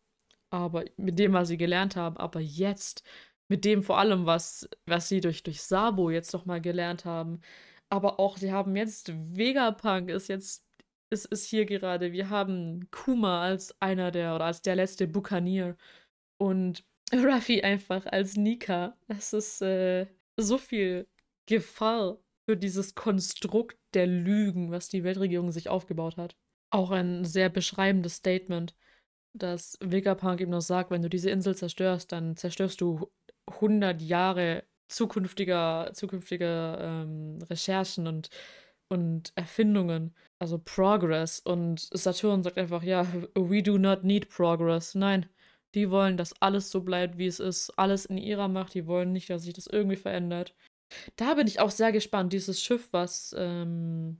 Aber mit dem, was sie gelernt haben, aber jetzt... Mit dem vor allem, was, was sie durch, durch Sabo jetzt nochmal gelernt haben. Aber auch, sie haben jetzt, Vegapunk ist jetzt, ist, ist hier gerade. Wir haben Kuma als einer der, oder als der letzte Bukanier. Und Ruffy einfach als Nika. Das ist äh, so viel Gefahr für dieses Konstrukt der Lügen, was die Weltregierung sich aufgebaut hat. Auch ein sehr beschreibendes Statement, dass Vegapunk eben noch sagt, wenn du diese Insel zerstörst, dann zerstörst du hundert Jahre zukünftiger, zukünftiger ähm, Recherchen und, und Erfindungen, also Progress. Und Saturn sagt einfach, ja, we do not need progress. Nein, die wollen, dass alles so bleibt, wie es ist. Alles in ihrer Macht, die wollen nicht, dass sich das irgendwie verändert. Da bin ich auch sehr gespannt, dieses Schiff, was ähm,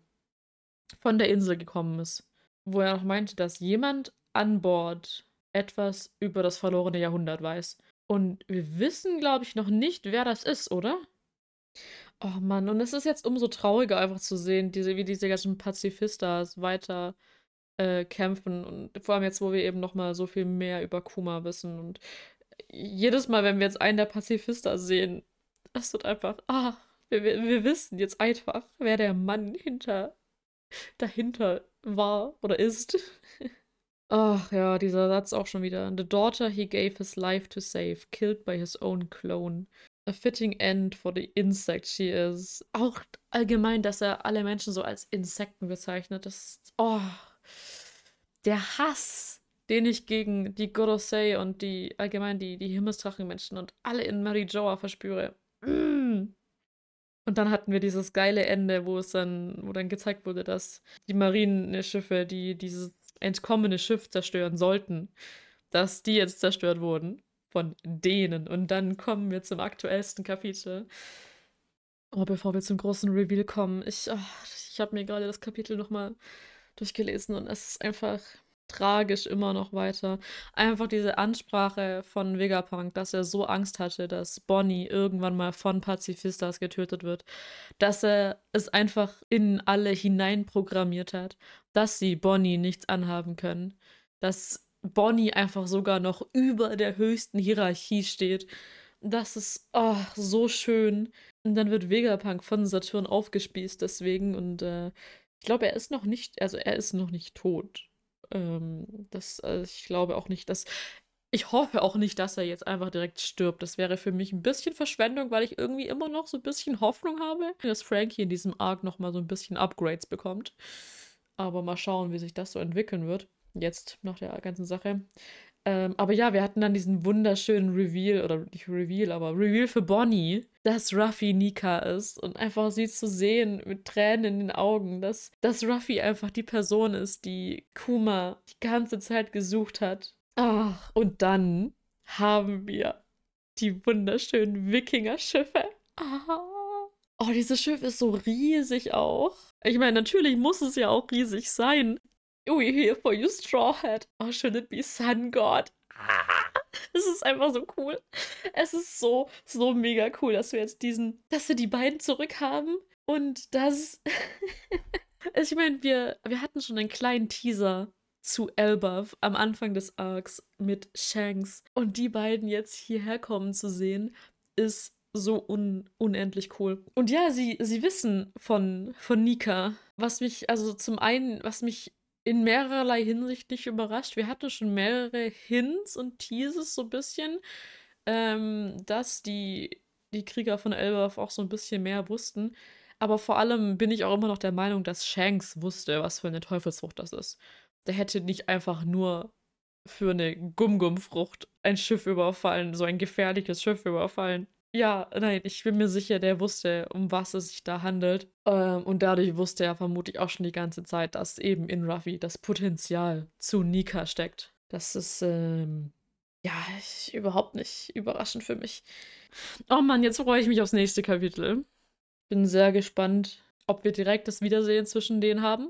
von der Insel gekommen ist, wo er noch meinte, dass jemand an Bord etwas über das verlorene Jahrhundert weiß. Und wir wissen, glaube ich, noch nicht, wer das ist, oder? Oh Mann, und es ist jetzt umso trauriger einfach zu sehen, diese, wie diese ganzen Pazifistas weiter äh, kämpfen. Und vor allem jetzt, wo wir eben nochmal so viel mehr über Kuma wissen. Und jedes Mal, wenn wir jetzt einen der Pazifistas sehen, das wird einfach, ah, wir, wir, wir wissen jetzt einfach, wer der Mann hinter, dahinter war oder ist. Ach ja, dieser Satz auch schon wieder. The daughter he gave his life to save, killed by his own clone. A fitting end for the insect she is. Auch allgemein, dass er alle Menschen so als Insekten bezeichnet. Das, oh, der Hass, den ich gegen die Gorosei und die, allgemein die, die Himmelsdrachenmenschen und alle in Marijoa verspüre. Mm. Und dann hatten wir dieses geile Ende, wo es dann, wo dann gezeigt wurde, dass die Marineschiffe, die dieses entkommene Schiff zerstören sollten, dass die jetzt zerstört wurden von denen. Und dann kommen wir zum aktuellsten Kapitel. Oh, bevor wir zum großen Reveal kommen, ich, oh, ich habe mir gerade das Kapitel nochmal durchgelesen und es ist einfach tragisch immer noch weiter. Einfach diese Ansprache von Vegapunk, dass er so Angst hatte, dass Bonnie irgendwann mal von Pazifistas getötet wird, dass er es einfach in alle hineinprogrammiert hat, dass sie Bonnie nichts anhaben können, dass Bonnie einfach sogar noch über der höchsten Hierarchie steht. Das ist oh, so schön. Und dann wird Vegapunk von Saturn aufgespießt deswegen und äh, ich glaube, er ist noch nicht, also er ist noch nicht tot. Ähm, das, also ich glaube auch nicht, dass ich hoffe auch nicht, dass er jetzt einfach direkt stirbt. Das wäre für mich ein bisschen Verschwendung, weil ich irgendwie immer noch so ein bisschen Hoffnung habe, dass Frankie in diesem Arc nochmal so ein bisschen Upgrades bekommt. Aber mal schauen, wie sich das so entwickeln wird, jetzt nach der ganzen Sache. Ähm, aber ja, wir hatten dann diesen wunderschönen Reveal, oder nicht Reveal, aber Reveal für Bonnie, dass Ruffy Nika ist und einfach sie zu sehen mit Tränen in den Augen, dass, dass Ruffy einfach die Person ist, die Kuma die ganze Zeit gesucht hat. Ach, und dann haben wir die wunderschönen Wikinger-Schiffe. Ah. Oh, dieses Schiff ist so riesig auch. Ich meine, natürlich muss es ja auch riesig sein. We're here for you, Straw Hat. Or should it be Sun God? Es ist einfach so cool. Es ist so, so mega cool, dass wir jetzt diesen, dass wir die beiden zurückhaben. Und das, ich meine, wir, wir hatten schon einen kleinen Teaser zu Elba am Anfang des Arcs mit Shanks. Und die beiden jetzt hierher kommen zu sehen, ist so un- unendlich cool. Und ja, sie, sie wissen von, von Nika, was mich, also zum einen, was mich in mehrerlei Hinsicht nicht überrascht. Wir hatten schon mehrere Hints und Teases so ein bisschen, ähm, dass die, die Krieger von Elbaf auch so ein bisschen mehr wussten. Aber vor allem bin ich auch immer noch der Meinung, dass Shanks wusste, was für eine Teufelsfrucht das ist. Der hätte nicht einfach nur für eine Gum-Gum-Frucht ein Schiff überfallen, so ein gefährliches Schiff überfallen. Ja, nein, ich bin mir sicher, der wusste, um was es sich da handelt. Ähm, und dadurch wusste er vermutlich auch schon die ganze Zeit, dass eben in Ruffy das Potenzial zu Nika steckt. Das ist, ähm, ja, ich, überhaupt nicht überraschend für mich. Oh Mann, jetzt freue ich mich aufs nächste Kapitel. Bin sehr gespannt, ob wir direkt das Wiedersehen zwischen denen haben.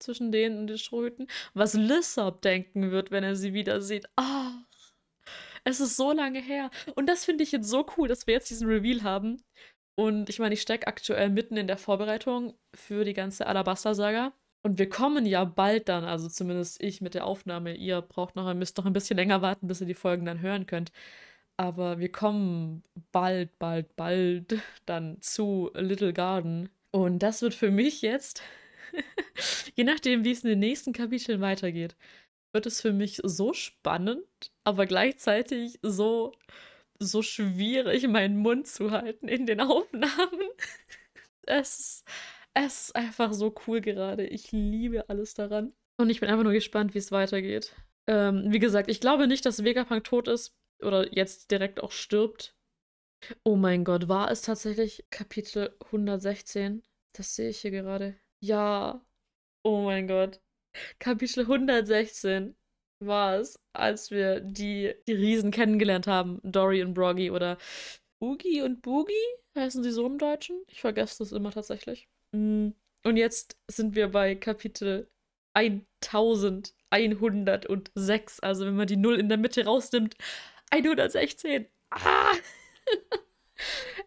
Zwischen denen und den Strohhüten. Was Lissab denken wird, wenn er sie wieder sieht. Ah! Oh. Es ist so lange her. Und das finde ich jetzt so cool, dass wir jetzt diesen Reveal haben. Und ich meine, ich stecke aktuell mitten in der Vorbereitung für die ganze Alabasta-Saga. Und wir kommen ja bald dann, also zumindest ich mit der Aufnahme. Ihr braucht noch, müsst noch ein bisschen länger warten, bis ihr die Folgen dann hören könnt. Aber wir kommen bald, bald, bald dann zu Little Garden. Und das wird für mich jetzt, je nachdem, wie es in den nächsten Kapiteln weitergeht, wird es für mich so spannend, aber gleichzeitig so, so schwierig, meinen Mund zu halten in den Aufnahmen. Es ist, es ist einfach so cool gerade. Ich liebe alles daran. Und ich bin einfach nur gespannt, wie es weitergeht. Ähm, wie gesagt, ich glaube nicht, dass Vegapunk tot ist oder jetzt direkt auch stirbt. Oh mein Gott, war es tatsächlich Kapitel hundertsechzehn? Das sehe ich hier gerade. Ja, oh mein Gott. Kapitel hundertsechzehn war es, als wir die, die Riesen kennengelernt haben. Dory und Broggy oder Oogie und Boogie? Heißen sie so im Deutschen? Ich vergesse das immer tatsächlich. Und jetzt sind wir bei Kapitel elfhundertsechs. Also wenn man die null in der Mitte rausnimmt, hundertsechzehn. Ah!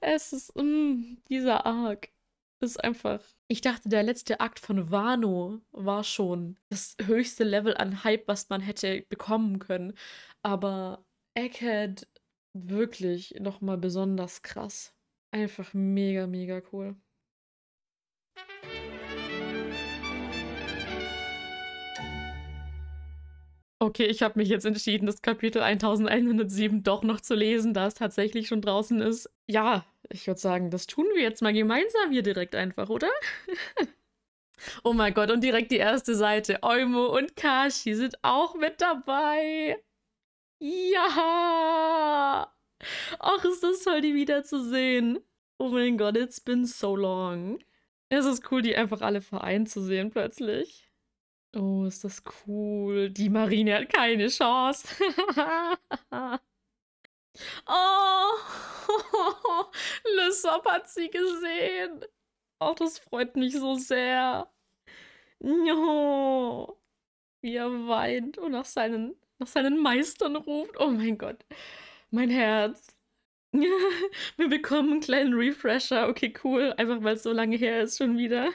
Es ist, mm, dieser Arc ist einfach... Ich dachte, der letzte Akt von Wano war schon das höchste Level an Hype, was man hätte bekommen können. Aber Egghead wirklich nochmal besonders krass. Einfach mega, mega cool. Okay, ich habe mich jetzt entschieden, das Kapitel elfhundertsieben doch noch zu lesen, da es tatsächlich schon draußen ist. Ja, ich würde sagen, das tun wir jetzt mal gemeinsam hier direkt einfach, oder? Oh mein Gott, und direkt die erste Seite. Eumo und Kashi sind auch mit dabei. Ja! Ach, ist das toll, die wiederzusehen. Oh mein Gott, it's been so long. Es ist cool, die einfach alle vereint zu sehen plötzlich. Oh, ist das cool. Die Marine hat keine Chance. Oh, Lissop hat sie gesehen. Oh, das freut mich so sehr. Oh, wie er weint und nach seinen, nach seinen Meistern ruft. Oh mein Gott, mein Herz. Wir bekommen einen kleinen Refresher. Okay, cool. Einfach, weil es so lange her ist schon wieder.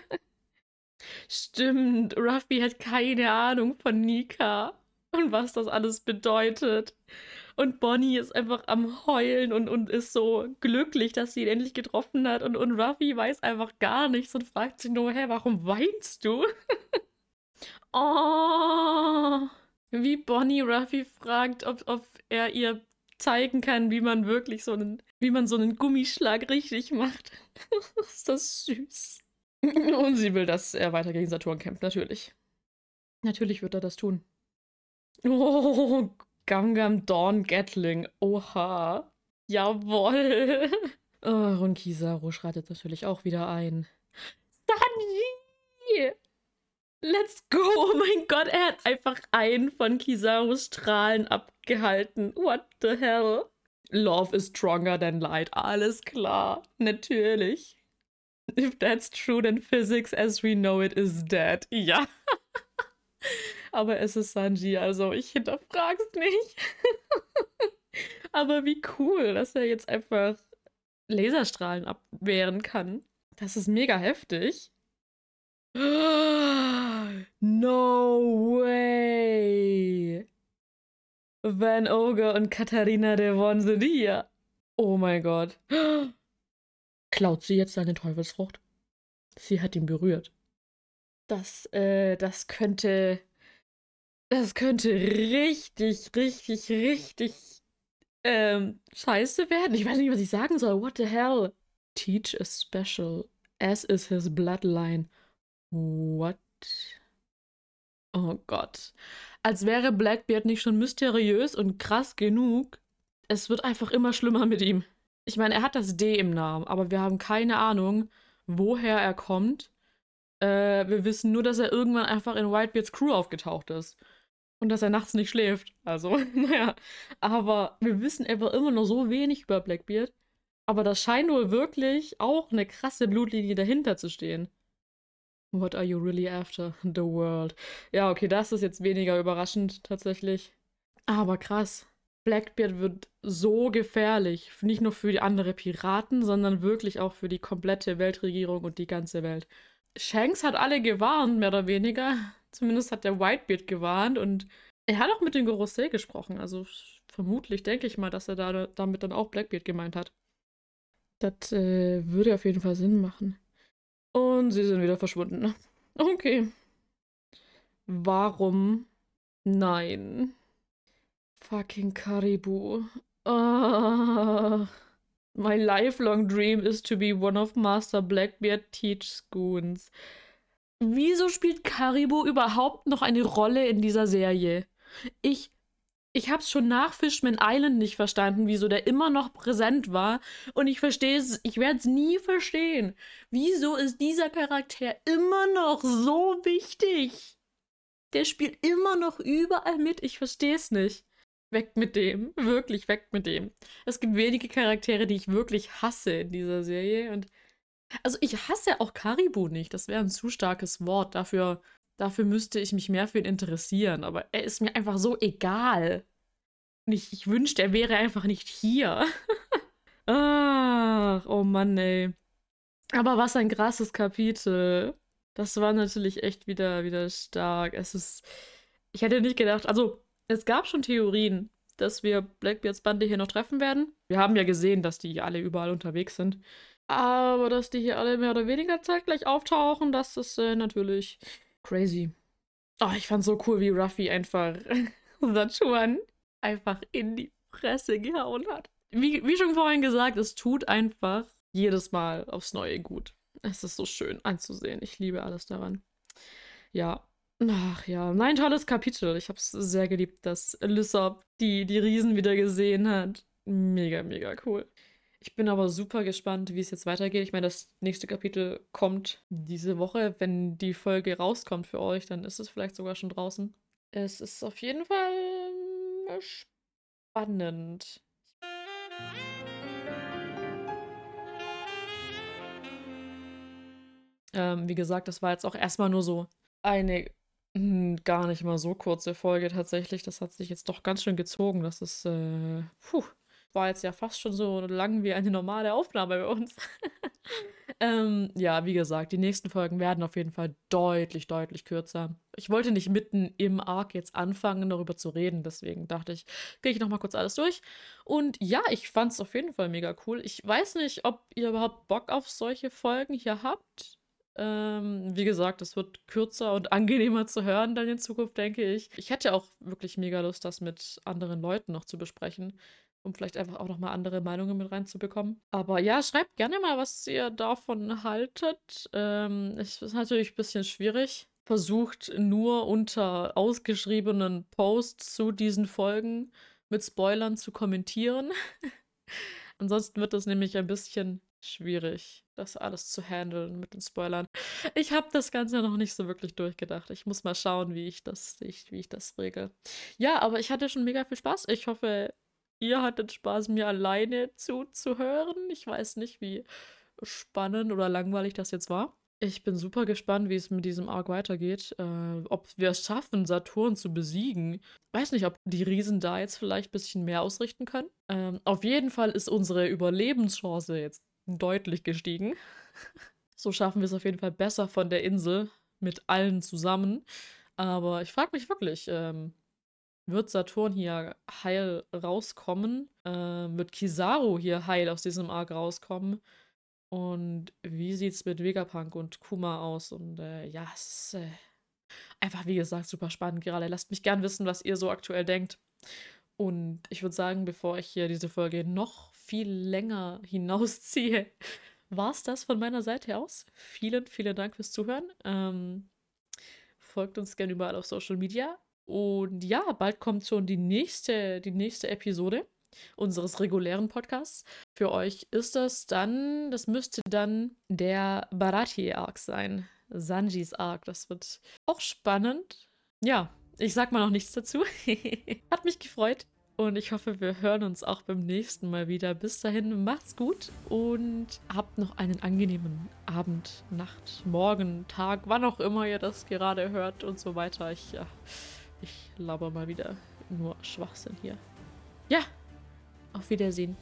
Stimmt, Ruffy hat keine Ahnung von Nika und was das alles bedeutet. Und Bonnie ist einfach am Heulen und, und ist so glücklich, dass sie ihn endlich getroffen hat. Und, und Ruffy weiß einfach gar nichts und fragt sich nur, hä, warum weinst du? Oh, wie Bonnie Ruffy fragt, ob, ob er ihr zeigen kann, wie man wirklich so einen, wie man so einen Gummischlag richtig macht. Ist das süß. Und sie will, dass er weiter gegen Saturn kämpft, natürlich. Natürlich wird er das tun. Oh, Gamgam Dawn Gatling. Oha. Jawohl. Oh, und Kizaru schreitet natürlich auch wieder ein. Sanji! Let's go! Oh mein Gott, er hat einfach einen von Kizarus Strahlen abgehalten. What the hell? Love is stronger than light. Alles klar. Natürlich. If that's true, then physics as we know it is dead. Ja. aber es ist Sanji, also ich hinterfrag's nicht. Aber wie cool, dass er jetzt einfach Laserstrahlen abwehren kann. Das ist mega heftig. No way! Van Ogre und Katharina Devon sind hier. Oh mein Gott. Klaut sie jetzt seine Teufelsfrucht? Sie hat ihn berührt. Das, äh, das könnte... Das könnte richtig, richtig, richtig ähm, scheiße werden. Ich weiß nicht, was ich sagen soll. What the hell? Teach is special, as is his bloodline. What? Oh Gott. Als wäre Blackbeard nicht schon mysteriös und krass genug. Es wird einfach immer schlimmer mit ihm. Ich meine, er hat das D im Namen, aber wir haben keine Ahnung, woher er kommt. Äh, wir wissen nur, dass er irgendwann einfach in Whitebeards Crew aufgetaucht ist. Und dass er nachts nicht schläft. Also, naja. Aber wir wissen einfach immer noch so wenig über Blackbeard. Aber das scheint wohl wirklich auch eine krasse Blutlinie dahinter zu stehen. What are you really after? The world. Ja, okay, das ist jetzt weniger überraschend tatsächlich. Aber krass. Blackbeard wird so gefährlich. Nicht nur für die anderen Piraten, sondern wirklich auch für die komplette Weltregierung und die ganze Welt. Shanks hat alle gewarnt, mehr oder weniger. Zumindest hat der Whitebeard gewarnt und er hat auch mit dem Gorosei gesprochen. Also vermutlich denke ich mal, dass er da, damit dann auch Blackbeard gemeint hat. Das äh, würde auf jeden Fall Sinn machen. Und sie sind wieder verschwunden. Okay. Warum? Nein. Fucking Caribou. Uh, my lifelong dream is to be one of Master Blackbeard Teach Schoons. Wieso spielt Caribou überhaupt noch eine Rolle in dieser Serie? Ich... Ich hab's schon nach Fishman Island nicht verstanden, wieso der immer noch präsent war. Und ich verstehe es, ich werde es nie verstehen. Wieso ist dieser Charakter immer noch so wichtig? Der spielt immer noch überall mit, ich verstehe es nicht. Weg mit dem, wirklich weg mit dem. Es gibt wenige Charaktere, die ich wirklich hasse in dieser Serie. Und also ich hasse auch Caribou nicht, das wäre ein zu starkes Wort dafür. Dafür müsste ich mich mehr für ihn interessieren, aber er ist mir einfach so egal. Und ich, ich wünschte, er wäre einfach nicht hier. Ach, oh Mann, ey. Aber was ein krasses Kapitel. Das war natürlich echt wieder, wieder stark. Es ist, ich hätte nicht gedacht, also es gab schon Theorien, dass wir Blackbeards Bande hier noch treffen werden. Wir haben ja gesehen, dass die alle überall unterwegs sind. Aber dass die hier alle mehr oder weniger zeitgleich auftauchen, das ist äh, natürlich... Crazy. Oh, ich fand's so cool, wie Ruffy einfach Sachuan einfach in die Fresse gehauen hat. Wie, wie schon vorhin gesagt, es tut einfach jedes Mal aufs Neue gut. Es ist so schön anzusehen. Ich liebe alles daran. Ja. Ach ja. Nein, tolles Kapitel. Ich hab's sehr geliebt, dass Lissop die, die Riesen wieder gesehen hat. Mega, mega cool. Ich bin aber super gespannt, wie es jetzt weitergeht. Ich meine, das nächste Kapitel kommt diese Woche. Wenn die Folge rauskommt für euch, dann ist es vielleicht sogar schon draußen. Es ist auf jeden Fall spannend. Ähm, wie gesagt, das war jetzt auch erstmal nur so eine mh, gar nicht mal so kurze Folge tatsächlich. Das hat sich jetzt doch ganz schön gezogen. Das ist, äh, puh. War jetzt ja fast schon so lang wie eine normale Aufnahme bei uns. ähm, ja, wie gesagt, die nächsten Folgen werden auf jeden Fall deutlich, deutlich kürzer. Ich wollte nicht mitten im Arc jetzt anfangen, darüber zu reden. Deswegen dachte ich, gehe ich nochmal kurz alles durch. Und ja, ich fand es auf jeden Fall mega cool. Ich weiß nicht, ob ihr überhaupt Bock auf solche Folgen hier habt. Ähm, wie gesagt, es wird kürzer und angenehmer zu hören dann in Zukunft, denke ich. Ich hätte auch wirklich mega Lust, das mit anderen Leuten noch zu besprechen, um vielleicht einfach auch nochmal andere Meinungen mit reinzubekommen. Aber ja, schreibt gerne mal, was ihr davon haltet. Ähm, es ist natürlich ein bisschen schwierig. Versucht nur unter ausgeschriebenen Posts zu diesen Folgen mit Spoilern zu kommentieren. Ansonsten wird das nämlich ein bisschen schwierig, das alles zu handeln mit den Spoilern. Ich habe das Ganze noch nicht so wirklich durchgedacht. Ich muss mal schauen, wie ich das, ich, wie ich das regle. Ja, aber ich hatte schon mega viel Spaß. Ich hoffe... Ihr hattet Spaß, mir alleine zuzuhören. Ich weiß nicht, wie spannend oder langweilig das jetzt war. Ich bin super gespannt, wie es mit diesem Arc weitergeht. Äh, ob wir es schaffen, Saturn zu besiegen. Weiß nicht, ob die Riesen da jetzt vielleicht ein bisschen mehr ausrichten können. Ähm, auf jeden Fall ist unsere Überlebenschance jetzt deutlich gestiegen. So schaffen wir es auf jeden Fall besser von der Insel mit allen zusammen. Aber ich frage mich wirklich, ähm, wird Saturn hier heil rauskommen? Äh, wird Kizaru hier heil aus diesem Arc rauskommen? Und wie sieht's mit Vegapunk und Kuma aus? Und äh, ja, es ist äh, einfach, wie gesagt, super spannend gerade. Lasst mich gern wissen, was ihr so aktuell denkt. Und ich würde sagen, bevor ich hier diese Folge noch viel länger hinausziehe, war's das von meiner Seite aus. Vielen, vielen Dank fürs Zuhören. Ähm, folgt uns gerne überall auf Social Media. Und ja, bald kommt schon die nächste, die nächste Episode unseres regulären Podcasts. Für euch ist das dann, das müsste dann der Baratie-Arc sein. Sanjis Arc, das wird auch spannend. Ja, ich sag mal noch nichts dazu. Hat mich gefreut und ich hoffe, wir hören uns auch beim nächsten Mal wieder. Bis dahin, macht's gut und habt noch einen angenehmen Abend, Nacht, Morgen, Tag, wann auch immer ihr das gerade hört und so weiter. Ich, ja, ich laber mal wieder nur Schwachsinn hier. Ja, auf Wiedersehen.